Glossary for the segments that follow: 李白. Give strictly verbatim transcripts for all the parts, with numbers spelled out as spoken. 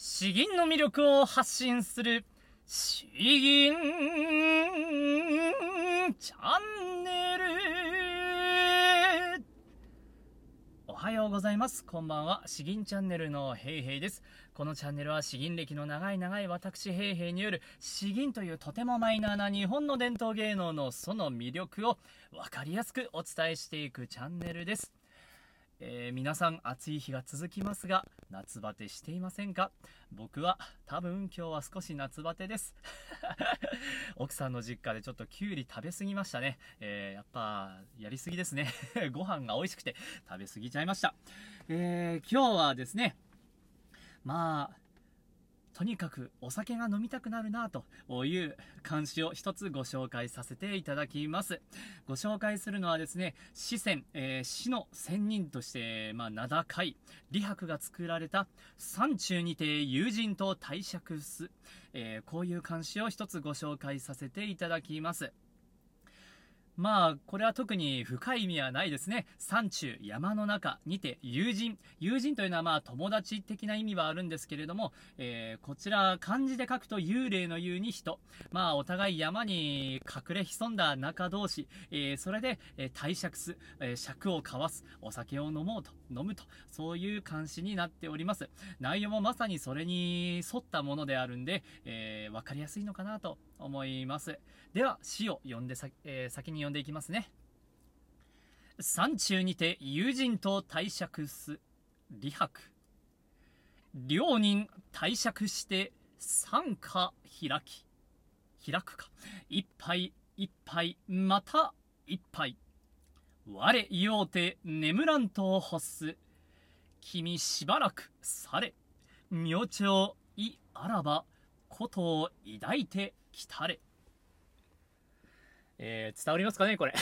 詩吟の魅力を発信する詩吟チャンネル。おはようございます、こんばんは。詩吟チャンネルのヘイヘイです。このチャンネルは詩吟歴の長い長い私ヘイヘイによる詩吟というとてもマイナーな日本の伝統芸能のその魅力を分かりやすくお伝えしていくチャンネルです。えー、皆さん暑い日が続きますが、夏バテしていませんか？僕は多分今日は少し夏バテです奥さんの実家でちょっとキュウリ食べ過ぎましたね、えー、やっぱやりすぎですねご飯が美味しくて食べ過ぎちゃいました、えー、今日はですね、まあとにかくお酒が飲みたくなるなという漢詩を一つご紹介させていただきます。ご紹介するのはですね、詩仙、えー、詩の仙人として、まあ、名高い李白が作られた山中にて友人と対酌す、えー、こういう漢詩を一つご紹介させていただきます。まあこれは特に深い意味はないですね。山中、山の中にて友人、友人というのはまあ友達的な意味はあるんですけれども、えー、こちら漢字で書くと幽霊の幽に人、まあお互い山に隠れ潜んだ仲同士、えー、それで対酌す、えー、酌を交わす、お酒を飲もうと飲むと、そういう漢詩になっております。内容もまさにそれに沿ったものであるんで、えー、分かりやすいのかなと思います。では詩を読んでさ、えー、先に読んで読んでいきますね。山中にて友人と対酌す李白。両人対酌して三花開き、開くか一杯一杯また一杯、我ようて眠らんと欲す、君しばらくされ、明朝いあらばことを抱いてきたれ。えー、伝わりますかねこれ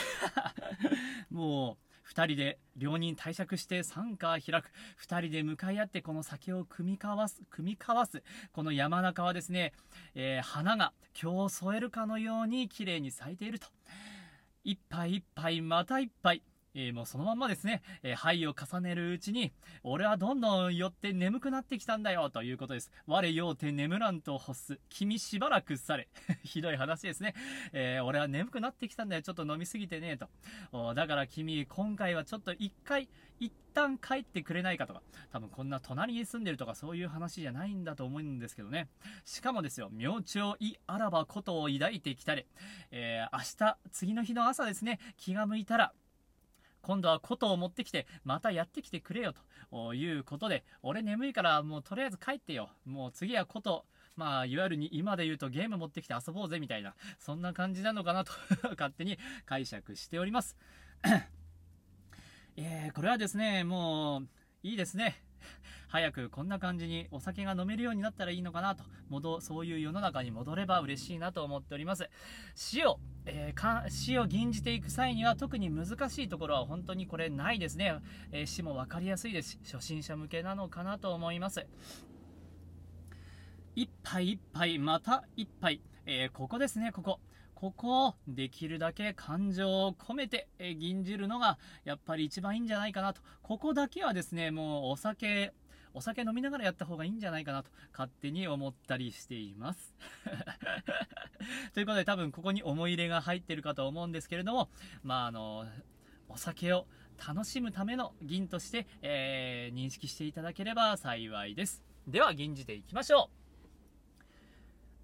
もうふたりで両人対酌して三花開く、ふたりで向かい合ってこの酒を組み交わす、組み交わすこの山中はですね、えー、花が今日を添えるかのように綺麗に咲いていると。一杯一杯また一杯、えー、もうそのまんまですね、えー、杯を重ねるうちに俺はどんどん酔って眠くなってきたんだよということです。我ようて眠らんと欲す、君しばらくされひどい話ですね、えー、俺は眠くなってきたんだよ、ちょっと飲みすぎてねと。だから君今回はちょっと一回一旦帰ってくれないかとか、多分こんな隣に住んでるとかそういう話じゃないんだと思うんですけどね。しかもですよ、明朝いあらばことを抱いてきたれ、えー、明日次の日の朝ですね、気が向いたら今度は琴を持ってきてまたやってきてくれよということで、俺眠いからもうとりあえず帰ってよ、もう次は琴、まあいわゆるに今で言うとゲーム持ってきて遊ぼうぜみたいな、そんな感じなのかなと勝手に解釈しております、えー、これはですね、もういいですね。早くこんな感じにお酒が飲めるようになったらいいのかなと、戻そういう世の中に戻れば嬉しいなと思っております。詩を、えー、か詩を吟じていく際には特に難しいところは本当にこれないですね、えー、詩も分かりやすいですし、初心者向けなのかなと思います。一杯一杯また一杯、えー、ここですね、ここここをできるだけ感情を込めて吟じるのがやっぱり一番いいんじゃないかなと。ここだけはですね、もうお酒お酒飲みながらやった方がいいんじゃないかなと勝手に思ったりしていますということで、多分ここに思い入れが入ってるかと思うんですけれども、まああのお酒を楽しむための吟として、えー、認識していただければ幸いです。では吟じていきましょう。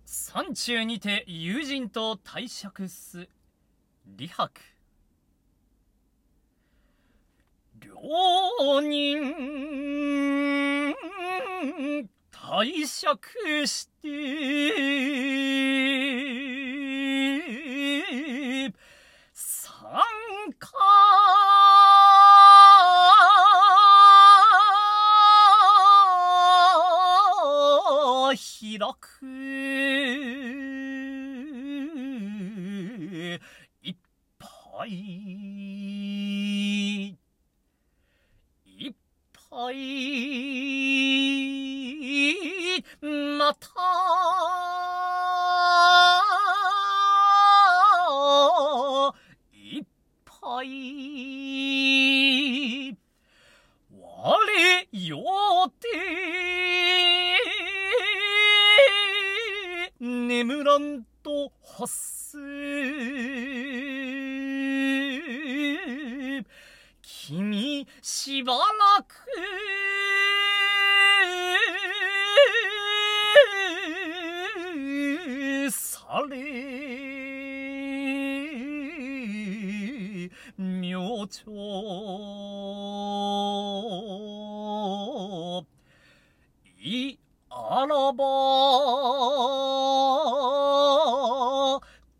山中にて友人と対酌す李白。両人対酌して三花開く一杯一杯また一杯我ようてす。君しばらくされ明朝いあらば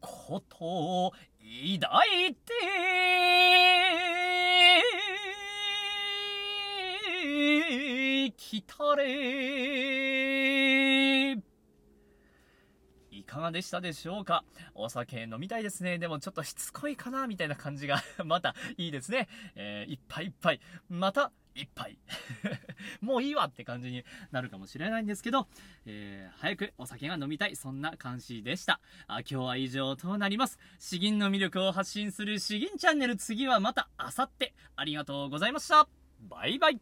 こと抱いてきたれ。いかがでしたでしょうか。お酒飲みたいですね。でもちょっとしつこいかなみたいな感じがまたいいですね、えー、いっぱいいっぱいまたいっぱいもういいわって感じになるかもしれないんですけど、えー、早くお酒が飲みたい、そんな監視でした。あ今日は以上となります。詩吟の魅力を発信する詩吟チャンネル、次はまたあさって。ありがとうございました。バイバイ。